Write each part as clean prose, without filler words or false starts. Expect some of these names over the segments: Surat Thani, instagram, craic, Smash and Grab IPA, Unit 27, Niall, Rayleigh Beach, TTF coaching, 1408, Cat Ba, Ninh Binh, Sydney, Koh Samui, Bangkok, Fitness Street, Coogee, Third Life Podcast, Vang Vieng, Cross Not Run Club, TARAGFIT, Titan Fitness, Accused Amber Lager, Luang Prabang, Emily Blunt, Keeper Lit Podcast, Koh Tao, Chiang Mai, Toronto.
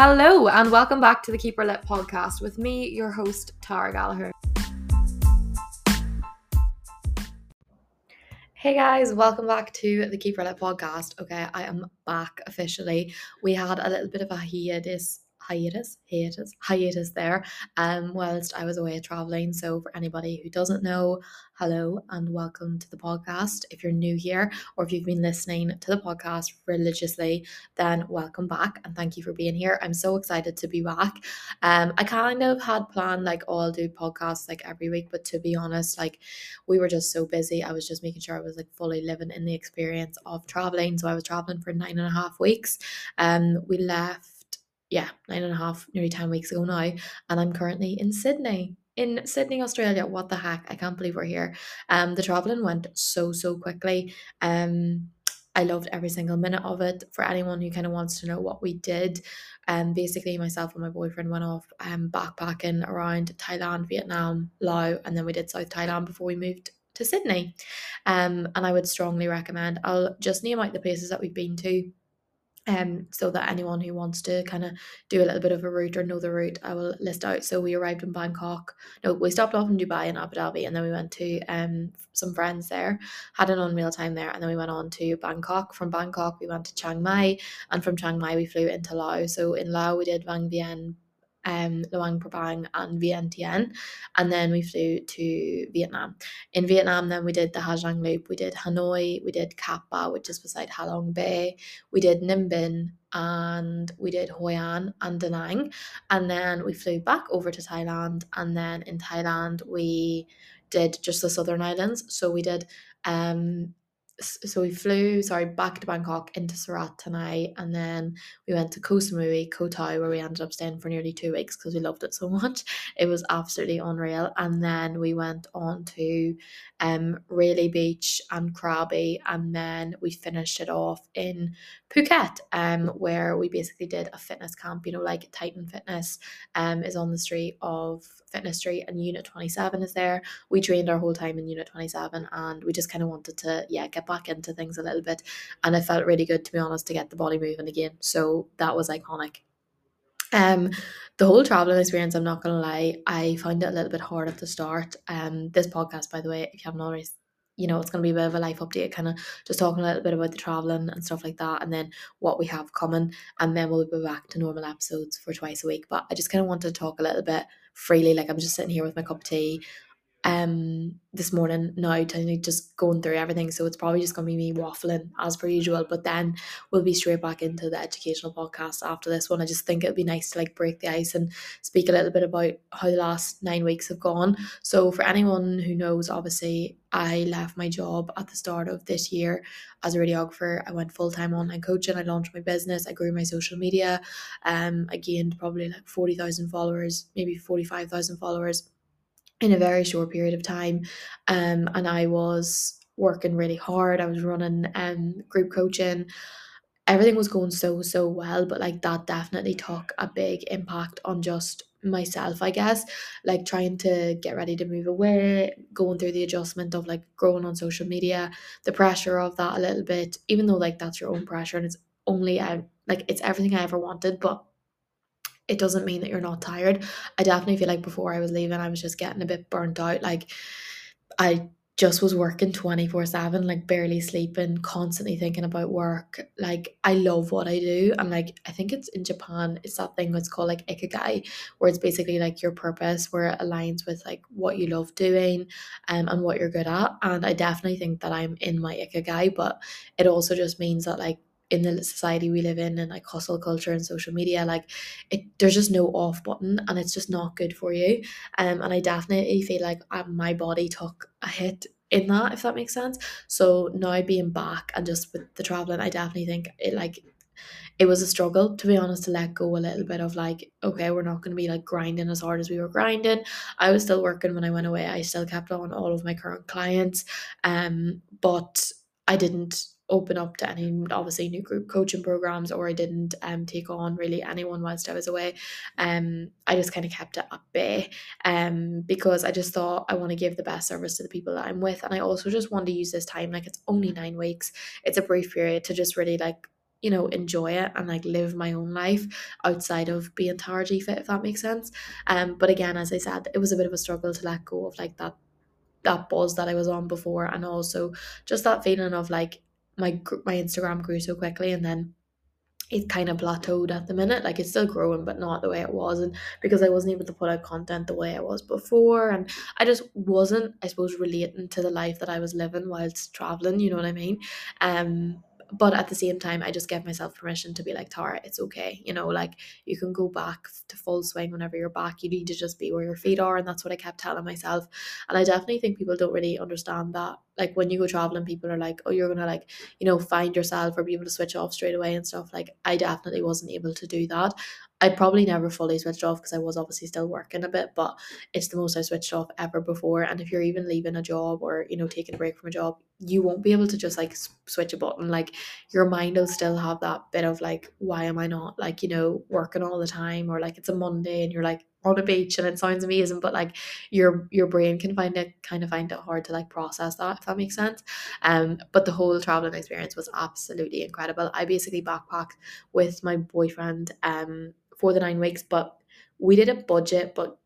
Hello and welcome back to the Keeper Lit Podcast with me, your host, Tara Gallagher. Hey guys, welcome back to the Keeper Lit Podcast. Okay, I am back officially. We had a little bit of a hiatus there whilst I was away traveling. So for anybody who doesn't know, hello and welcome to the podcast. If you're new here or if you've been listening to the podcast religiously, then welcome back and thank you for being here. I'm so excited to be back. I kind of had planned like I'll do podcasts like every week, but to be honest, like we were just so busy. I was just making sure I was like fully living in the experience of traveling. So I was traveling for 9.5 weeks. We left 9.5, nearly 10 weeks ago now, and I'm currently in Sydney, Australia. What the heck, I can't believe we're here. The traveling went so quickly. I loved every single minute of it. For anyone who kind of wants to know what we did, basically myself and my boyfriend went off backpacking around Thailand, Vietnam, Laos, and then we did South Thailand before we moved to Sydney. And I would strongly recommend, I'll just name out the places that we've been to, so that anyone who wants to kind of do a little bit of a route or know the route, I will list out. So we arrived in Bangkok. No, we stopped off in Dubai and Abu Dhabi, and then we went to some friends there, had an unreal time there, and then we went on to Bangkok. From Bangkok, we went to Chiang Mai, and from Chiang Mai, we flew into Laos. So in Laos, we did Vang Vieng, Luang Prabang and Vientiane, and then we flew to Vietnam. In Vietnam then we did the Ha Giang Loop, we did Hanoi, we did Cat Ba, which is beside Ha Long Bay, we did Ninh Binh, and we did Hoi An and Da Nang, and then we flew back over to Thailand, and then in Thailand we did just the Southern Islands. So we did we flew back to Bangkok into Surat Thani, and then we went to Koh Samui, Koh Tao, where we ended up staying for nearly 2 weeks because we loved it so much. It was absolutely unreal. And then we went on to Rayleigh Beach and Krabi, and then we finished it off in Phuket, where we basically did a fitness camp, you know, like Titan Fitness is on the street of Fitness Street, and Unit 27 is there. We trained our whole time in Unit 27, and we just kind of wanted to get back into things a little bit, and it felt really good, to be honest, to get the body moving again. So that was iconic. The whole traveling experience, I'm not gonna lie, I found it a little bit hard at the start. This podcast, by the way, if you haven't already, you know, it's going to be a bit of a life update, kind of just talking a little bit about the traveling and stuff like that, and then what we have coming, and then we'll be back to normal episodes for twice a week. But I just kind of wanted to talk a little bit freely, like I'm just sitting here with my cup of tea this morning now, just going through everything. So it's probably just going to be me waffling as per usual, but then we'll be straight back into the educational podcast after this one. I just think it'd be nice to like break the ice and speak a little bit about how the last 9 weeks have gone. So for anyone who knows, obviously I left my job at the start of this year as a radiographer. I went full-time online coaching, I launched my business, I grew my social media, I gained probably like 40,000 followers, maybe 45,000 followers in a very short period of time, and I was working really hard. I was running group coaching. Everything was going so well, but like that definitely took a big impact on just myself, I guess, like trying to get ready to move away, going through the adjustment of like growing on social media, the pressure of that a little bit, even though like that's your own pressure and it's only like it's everything I ever wanted, but it doesn't mean that you're not tired. I definitely feel like before I was leaving, I was just getting a bit burnt out. Like I just was working 24/7, like barely sleeping, constantly thinking about work. Like I love what I do. And like, I think it's in Japan, it's that thing that's called like ikigai, where it's basically like your purpose, where it aligns with like what you love doing and what you're good at. And I definitely think that I'm in my ikigai, but it also just means that like, in the society we live in and like hustle culture and social media, like there's just no off button, and it's just not good for you. And I definitely feel like my body took a hit in that, if that makes sense. So now being back and just with the traveling, I definitely think it was a struggle, to be honest, to let go a little bit of like, okay, we're not going to be like grinding as hard as we were grinding. I was still working when I went away. I still kept on all of my current clients, but I didn't open up to any obviously new group coaching programs, or I didn't take on really anyone whilst I was away. I just kind of kept it at bay because I just thought I want to give the best service to the people that I'm with, and I also just wanted to use this time, like it's only 9 weeks, it's a brief period, to just really like you know, enjoy it and like live my own life outside of being TARAGFIT, if that makes sense. But again, as I said, it was a bit of a struggle to let go of like that buzz that I was on before, and also just that feeling of like my Instagram grew so quickly, and then it kind of plateaued at the minute. Like, it's still growing, but not the way it was, and because I wasn't able to put out content the way I was before, and I just wasn't, I suppose, relating to the life that I was living whilst traveling, you know what I mean? But at the same time, I just gave myself permission to be like, Tara, it's okay, you know, like you can go back to full swing whenever you're back. You need to just be where your feet are. And that's what I kept telling myself. And I definitely think people don't really understand that. Like, when you go traveling, people are like, oh, you're going to like, you know, find yourself or be able to switch off straight away and stuff. Like, I definitely wasn't able to do that. I probably never fully switched off because I was obviously still working a bit, but it's the most I switched off ever before. And if you're even leaving a job or, you know, taking a break from a job, you won't be able to just like switch a button. Like, your mind will still have that bit of like, why am I not like, you know, working all the time? Or like, it's a Monday and you're like on a beach, and it sounds amazing, but like your brain can find it hard to like process that, if that makes sense. But the whole traveling experience was absolutely incredible. I basically backpacked with my boyfriend for the 9 weeks, but we did a budget, but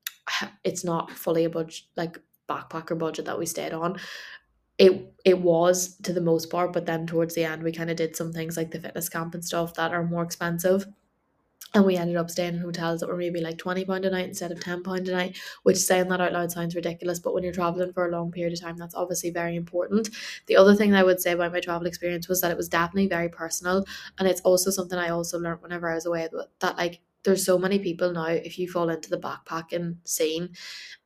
it's not fully a budget, like backpacker budget that we stayed on. It was to the most part, but then towards the end we kind of did some things like the fitness camp and stuff that are more expensive, and we ended up staying in hotels that were maybe like £20 a night instead of £10 a night, which, saying that out loud, sounds ridiculous, but when you're traveling for a long period of time, that's obviously very important. The other thing that I would say about my travel experience was that it was definitely very personal, and it's also something I also learned whenever I was away, that like, there's so many people now, if you fall into the backpacking scene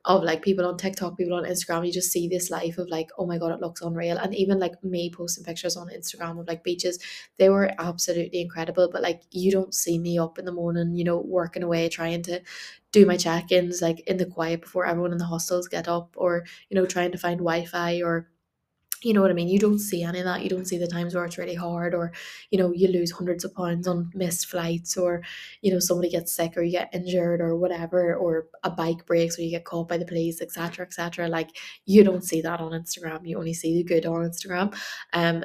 of like people on TikTok, people on Instagram, you just see this life of like, oh my God, it looks unreal. And even like me posting pictures on Instagram of like beaches, they were absolutely incredible. But like, you don't see me up in the morning, you know, working away, trying to do my check-ins, like in the quiet before everyone in the hostels get up, or, you know, trying to find Wi-Fi, or, you know what I mean? You don't see any of that. You don't see the times where it's really hard, or, you know, you lose hundreds of pounds on missed flights, or, you know, somebody gets sick or you get injured or whatever, or a bike breaks or you get caught by the police, etc., etc. Like, you don't see that on Instagram. You only see the good on Instagram.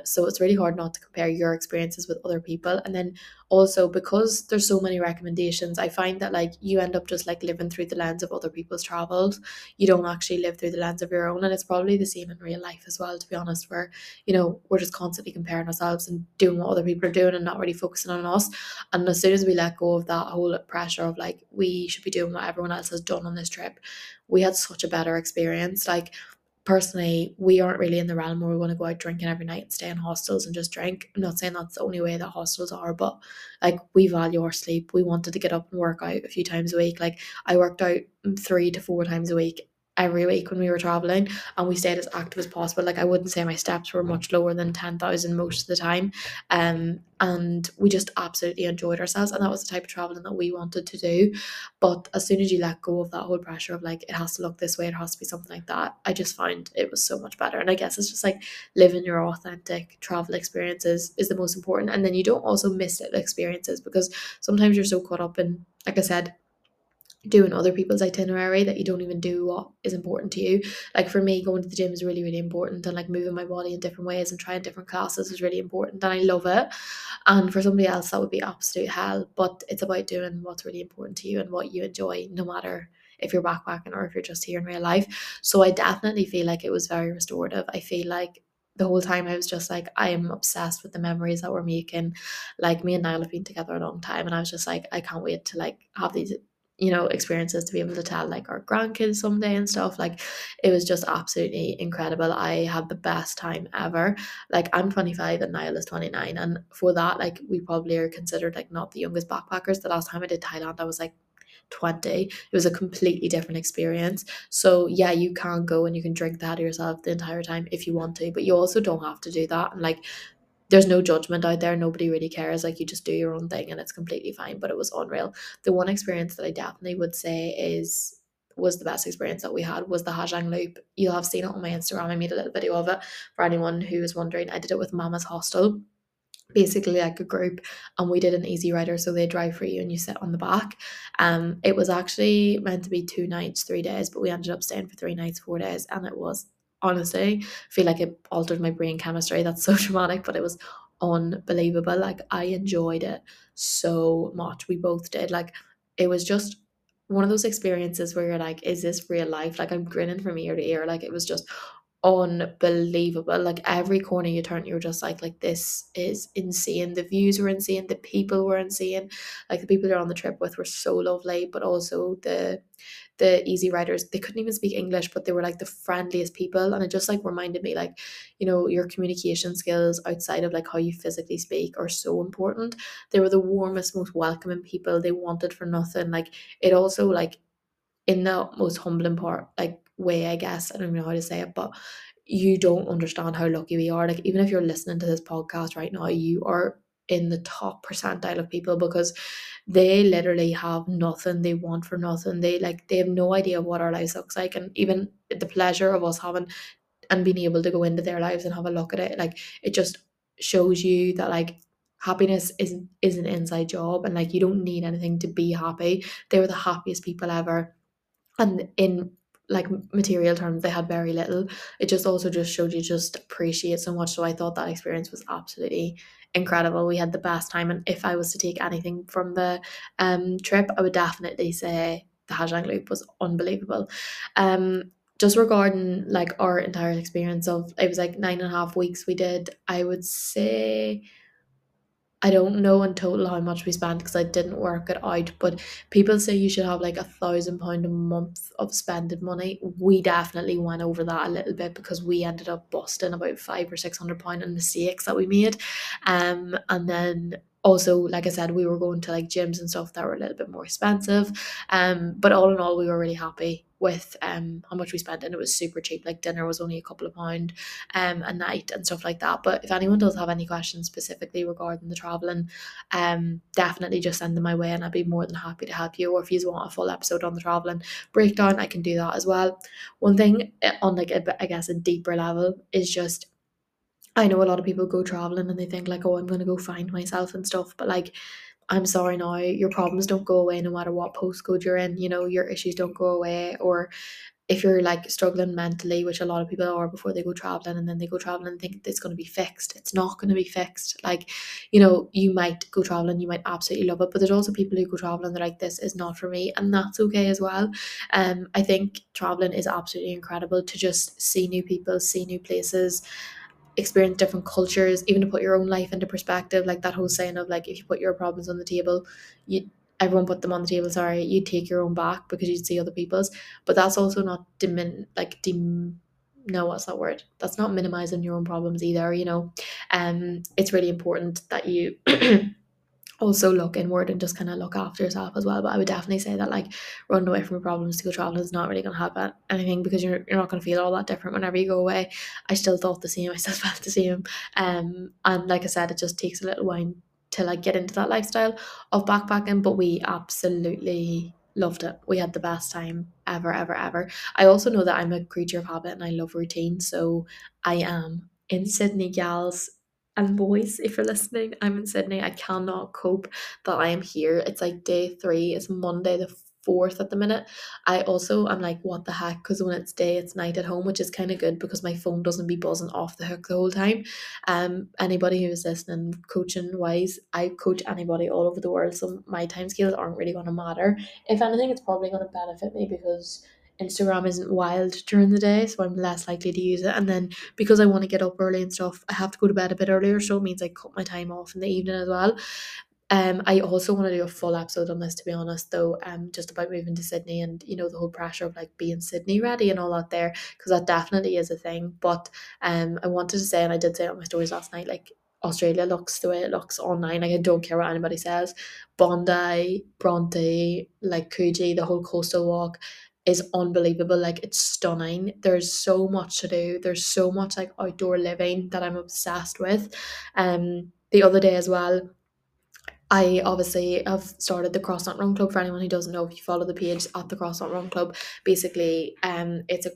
So it's really hard not to compare your experiences with other people. And then also, because there's so many recommendations, I find that like you end up just like living through the lens of other people's travels. You don't actually live through the lens of your own. And it's probably the same in real life as well, to be honest, where, you know, we're just constantly comparing ourselves and doing what other people are doing and not really focusing on us. And as soon as we let go of that whole pressure of like, we should be doing what everyone else has done on this trip, we had such a better experience. Like, personally, we aren't really in the realm where we want to go out drinking every night and stay in hostels and just drink. I'm not saying that's the only way that hostels are, but like, we value our sleep. We wanted to get up and work out a few times a week. Like, I worked out 3 to 4 times a week every week when we were traveling, and we stayed as active as possible. Like, I wouldn't say my steps were much lower than 10,000 most of the time, and we just absolutely enjoyed ourselves, and that was the type of traveling that we wanted to do. But as soon as you let go of that whole pressure of like, it has to look this way, it has to be something like that, I just found it was so much better. And I guess it's just like living your authentic travel experiences is the most important, and then you don't also miss little experiences, because sometimes you're so caught up in, like I said, doing other people's itinerary that you don't even do what is important to you. Like, for me, going to the gym is really, really important, and like moving my body in different ways and trying different classes is really important, and I love it. And for somebody else, that would be absolute hell. But it's about doing what's really important to you and what you enjoy, no matter if you're backpacking or if you're just here in real life. So I definitely feel like it was very restorative. I feel like the whole time I was just like, I am obsessed with the memories that we're making. Like, me and Niall have been together a long time, and I was just like, I can't wait to like have these, you know, experiences to be able to tell like our grandkids someday and stuff. Like, it was just absolutely incredible. I had the best time ever. Like, I'm 25 and Niall is 29, and for that, like, we probably are considered like not the youngest backpackers. The last time I did Thailand, I was like 20. It was a completely different experience. So yeah, you can go and you can drink that yourself the entire time if you want to, but you also don't have to do that. And like, there's no judgment out there. Nobody really cares. Like, you just do your own thing and it's completely fine. But it was unreal. The one experience that I definitely would say was the best experience that we had was the Ha Giang Loop. You'll have seen it on my Instagram. I made a little video of it for anyone who was wondering. I did it with Mama's Hostel, basically like a group, and we did an easy rider, so they drive for you and you sit on the back. It was actually meant to be 2 nights, 3 days, but we ended up staying for 3 nights, 4 days, and it was honestly feel like it altered my brain chemistry. That's so dramatic, but it was unbelievable. Like, I enjoyed it so much. We both did. Like, it was just one of those experiences where you're like, is this real life? Like, I'm grinning from ear to ear. Like, it was just unbelievable. Like, every corner you turn, you're just like this is insane. The views were insane, the people were insane. Like, the people you're on the trip with were so lovely, but also the easy riders, they couldn't even speak English, but they were like the friendliest people. And it just like reminded me, like, you know, your communication skills outside of like how you physically speak are so important. They were the warmest, most welcoming people. They wanted for nothing. Like, it also, like, in the most humbling part, like, way, I guess, I don't even know how to say it, but you don't understand how lucky we are. Like, even if you're listening to this podcast right now, you are in the top percentile of people, because they literally have nothing, they want for nothing, they have no idea what our lives looks like. And even the pleasure of us having and being able to go into their lives and have a look at it, like, it just shows you that, like, happiness is an inside job, and like, you don't need anything to be happy. They were the happiest people ever, and in like material terms, they had very little. It just also just showed you just appreciate so much. So I thought that experience was absolutely incredible. We had the best time, and if I was to take anything from the trip, I would definitely say the Ha Giang Loop was unbelievable. Just regarding like our entire experience of, it was like 9.5 weeks we did. I would say, I don't know in total how much we spent because I didn't work it out, but people say you should have like £1,000 a month of spending money. We definitely went over that a little bit because we ended up busting about £500 or £600 in mistakes that we made. And then also, like I said, we were going to like gyms and stuff that were a little bit more expensive. But all in all, we were really happy with how much we spent, and it was super cheap. Like, dinner was only a couple of pound a night and stuff like that. But if anyone does have any questions specifically regarding the traveling, definitely just send them my way and I'd be more than happy to help you. Or if you want a full episode on the traveling breakdown, I can do that as well. One thing on like a, I guess a deeper level is just, I know a lot of people go traveling and they think like, oh, I'm gonna go find myself and stuff, but like, I'm sorry now, your problems don't go away no matter what postcode you're in, you know, your issues don't go away. Or if you're like struggling mentally, which a lot of people are before they go traveling, and then they go traveling and think it's going to be fixed. It's not going to be fixed. Like, you know, you might go traveling, you might absolutely love it, but there's also people who go traveling, they're like, this is not for me, and that's okay as well. I think traveling is absolutely incredible to just see new people, see new places, experience different cultures, even to put your own life into perspective. Like that whole saying of like, if you put your problems on the table, everyone put them on the table, sorry, you take your own back because you'd see other people's. But that's also not that's not minimizing your own problems either, you know. It's really important that you also look inward and just kind of look after yourself as well. But I would definitely say that like running away from your problems to go traveling is not really going to help anything, because you're not going to feel all that different whenever you go away. I still thought the same, I still felt the same. And like I said, it just takes a little while to like get into that lifestyle of backpacking, but we absolutely loved it. We had the best time ever. I also know that I'm a creature of habit and I love routine, so I am in Sydney, gals and boys. If you're listening, I'm in Sydney. I cannot cope that I am here. It's like day 3. It's Monday the 4th at the minute. I also am like, what the heck, because when it's day, it's night at home, which is kind of good because my phone doesn't be buzzing off the hook the whole time. Anybody who is listening, coaching wise, I coach anybody all over the world, so my time scales aren't really going to matter. If anything, it's probably going to benefit me because Instagram isn't wild during the day, so I'm less likely to use it. And then because I want to get up early and stuff, I have to go to bed a bit earlier, so it means I cut my time off in the evening as well. I also want to do a full episode on this, to be honest, though, just about moving to Sydney and, you know, the whole pressure of like being Sydney ready and all that there, because that definitely is a thing. But I wanted to say, and I did say it on my stories last night, like, Australia looks the way it looks online. Like, I don't care what anybody says. Bondi, Bronte, like Coogee, the whole coastal walk is unbelievable. Like, it's stunning. There's so much to do. There's so much like outdoor living that I'm obsessed with. The other day as well, I obviously have started the Cross Not Run Club. For anyone who doesn't know, if you follow the page at the Cross Not Run Club, basically it's a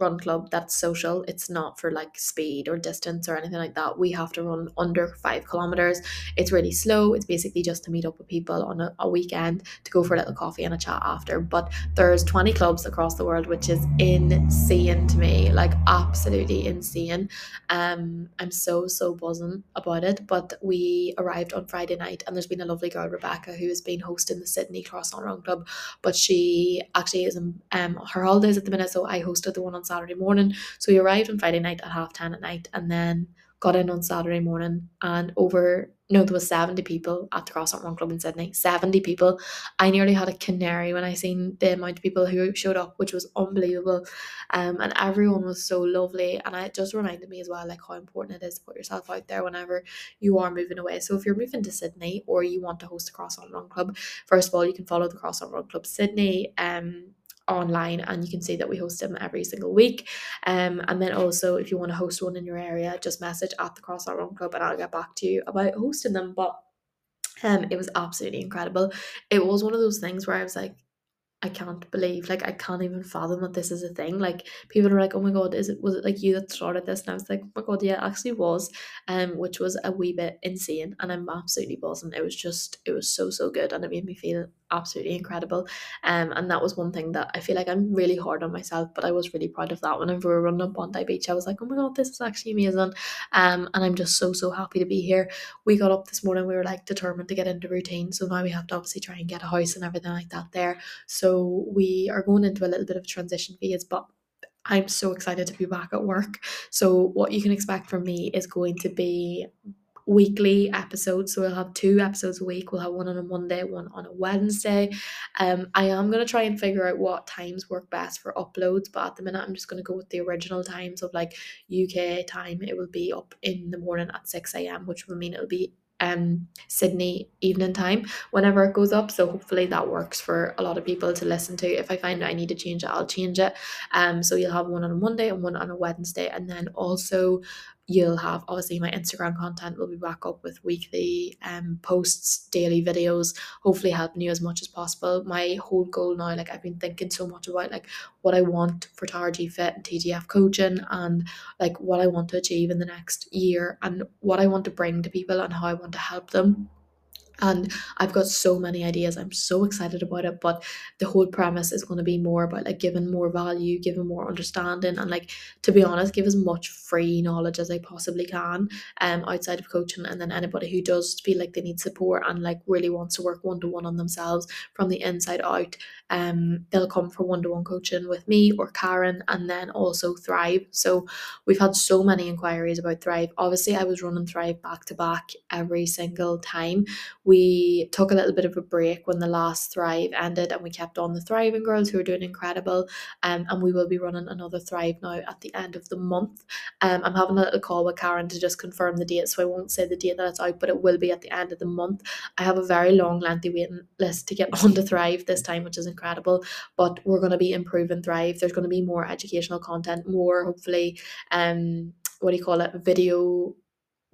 run club that's social. It's not for like speed or distance or anything like that. We have to run under 5 kilometers. It's really slow. It's basically just to meet up with people on a weekend to go for a little coffee and a chat after. But there's 20 clubs across the world, which is insane to me, like absolutely insane. I'm so buzzing about it. But we arrived on Friday night, and there's been a lovely girl, Rebecca, who has been hosting the Sydney Cross Not Run Club, but she actually is in her holidays at the minute, so I hosted the one on Saturday morning. So we arrived on Friday night at 10:30 at night, and then got in on Saturday morning, and there was 70 people at the Cross Not Run Club in Sydney. 70 people. I nearly had a canary when I seen the amount of people who showed up, which was unbelievable. And everyone was so lovely, and it just reminded me as well, like, how important it is to put yourself out there whenever you are moving away. So if you're moving to Sydney or you want to host a Cross Not Run Club, first of all, you can follow the Cross Not Run Club Sydney online, and you can see that we host them every single week. And then also, if you want to host one in your area, just message at the Cross Not Run Club and I'll get back to you about hosting them. But it was absolutely incredible. It was one of those things where I was like, I can't believe, like, I can't even fathom that this is a thing. Like, people are like, oh my god, was it like you that started this? And I was like, oh my god, yeah, it actually was, which was a wee bit insane, and I'm absolutely buzzing. It was so good, and it made me feel absolutely incredible. And that was one thing that I feel like I'm really hard on myself, but I was really proud of that. Whenever we were running on Bondi Beach, I was like, oh my god, this is actually amazing. And I'm just so happy to be here. We got up this morning, we were like determined to get into routine, so now we have to obviously try and get a house and everything like that there. So we are going into a little bit of transition phase, but I'm so excited to be back at work. So what you can expect from me is going to be weekly episodes, so we'll have 2 episodes a week. We'll have one on a Monday, one on a Wednesday. I am going to try and figure out what times work best for uploads, but at the minute I'm just going to go with the original times of, like, UK time. It will be up in the morning at 6 a.m, which will mean it'll be Sydney evening time whenever it goes up. So hopefully that works for a lot of people to listen to. If I find I need to change it, I'll change it. So you'll have one on a Monday and one on a Wednesday, and then also you'll have, obviously, my Instagram content will be back up with weekly posts, daily videos, hopefully helping you as much as possible. My whole goal now, like, I've been thinking so much about, like, what I want for TARAGFIT and TTF coaching, and like what I want to achieve in the next year, and what I want to bring to people, and how I want to help them. And I've got so many ideas. I'm so excited about it, but the whole premise is going to be more about, like, giving more value, giving more understanding, and, like, to be honest, give as much free knowledge as I possibly can outside of coaching. And then anybody who does feel like they need support and, like, really wants to work one-to-one on themselves from the inside out, they'll come for one-to-one coaching with me or Karen, and then also Thrive. So we've had so many inquiries about Thrive. Obviously, I was running Thrive back-to-back every single time. We took a little bit of a break when the last Thrive ended, and we kept on the Thriving girls, who are doing incredible. And we will be running another Thrive now at the end of the month. I'm having a little call with Karen to just confirm the date, so I won't say the date that it's out, but it will be at the end of the month. I have a very long, lengthy waiting list to get on to Thrive this time, which is incredible. But we're going to be improving Thrive. There's going to be more educational content, more, hopefully, video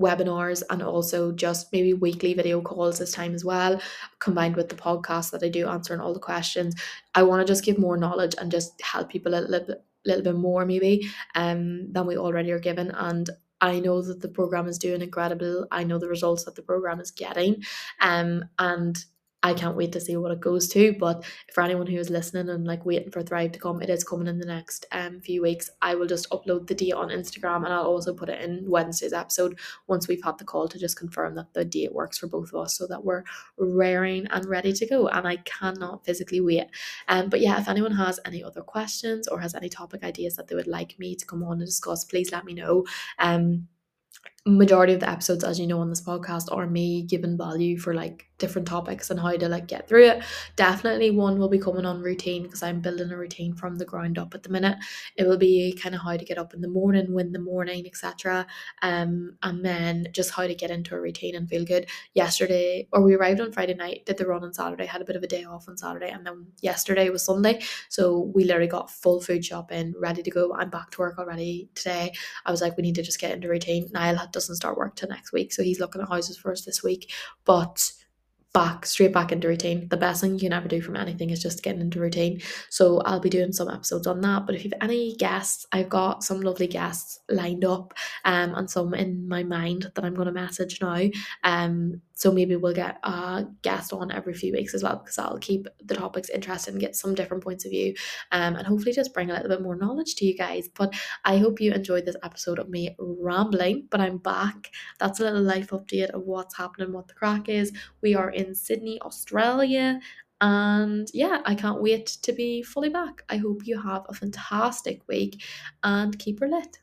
webinars, and also just maybe weekly video calls this time as well, combined with the podcast that I do, answering all the questions. I want to just give more knowledge and just help people a little bit more maybe than we already are given. And I know that the program is doing incredible. I know the results that the program is getting, and I can't wait to see what it goes to. But for anyone who is listening and, like, waiting for Thrive to come, it is coming in the next few weeks. I will just upload the date on Instagram, and I'll also put it in Wednesday's episode once we've had the call to just confirm that the date works for both of us, so that we're raring and ready to go. And I cannot physically wait. But yeah, if anyone has any other questions or has any topic ideas that they would like me to come on and discuss, please let me know. Majority of the episodes, as you know, on this podcast are me giving value for, like, different topics and how to, like, get through it. Definitely one will be coming on routine, because I'm building a routine from the ground up at the minute. It will be kind of how to get up in the morning, win the morning, etc. And then just how to get into a routine and feel good. We arrived on Friday night, did the run on Saturday, had a bit of a day off on Saturday, and then yesterday was Sunday, so we literally got full food shopping, ready to go. I'm back to work already today. I was like, we need to just get into routine. Niall doesn't start work till next week, so he's looking at houses for us this week, but straight back into routine. The best thing you can ever do from anything is just getting into routine. So I'll be doing some episodes on that. But if you've any guests, I've got some lovely guests lined up, and some in my mind that I'm going to message now. So maybe we'll get a guest on every few weeks as well, because I'll keep the topics interesting and get some different points of view, and hopefully just bring a little bit more knowledge to you guys. But I hope you enjoyed this episode of me rambling, but I'm back. That's a little life update of what's happening, what the crack is. We are in Sydney, Australia, and yeah, I can't wait to be fully back. I hope you have a fantastic week and keep her lit.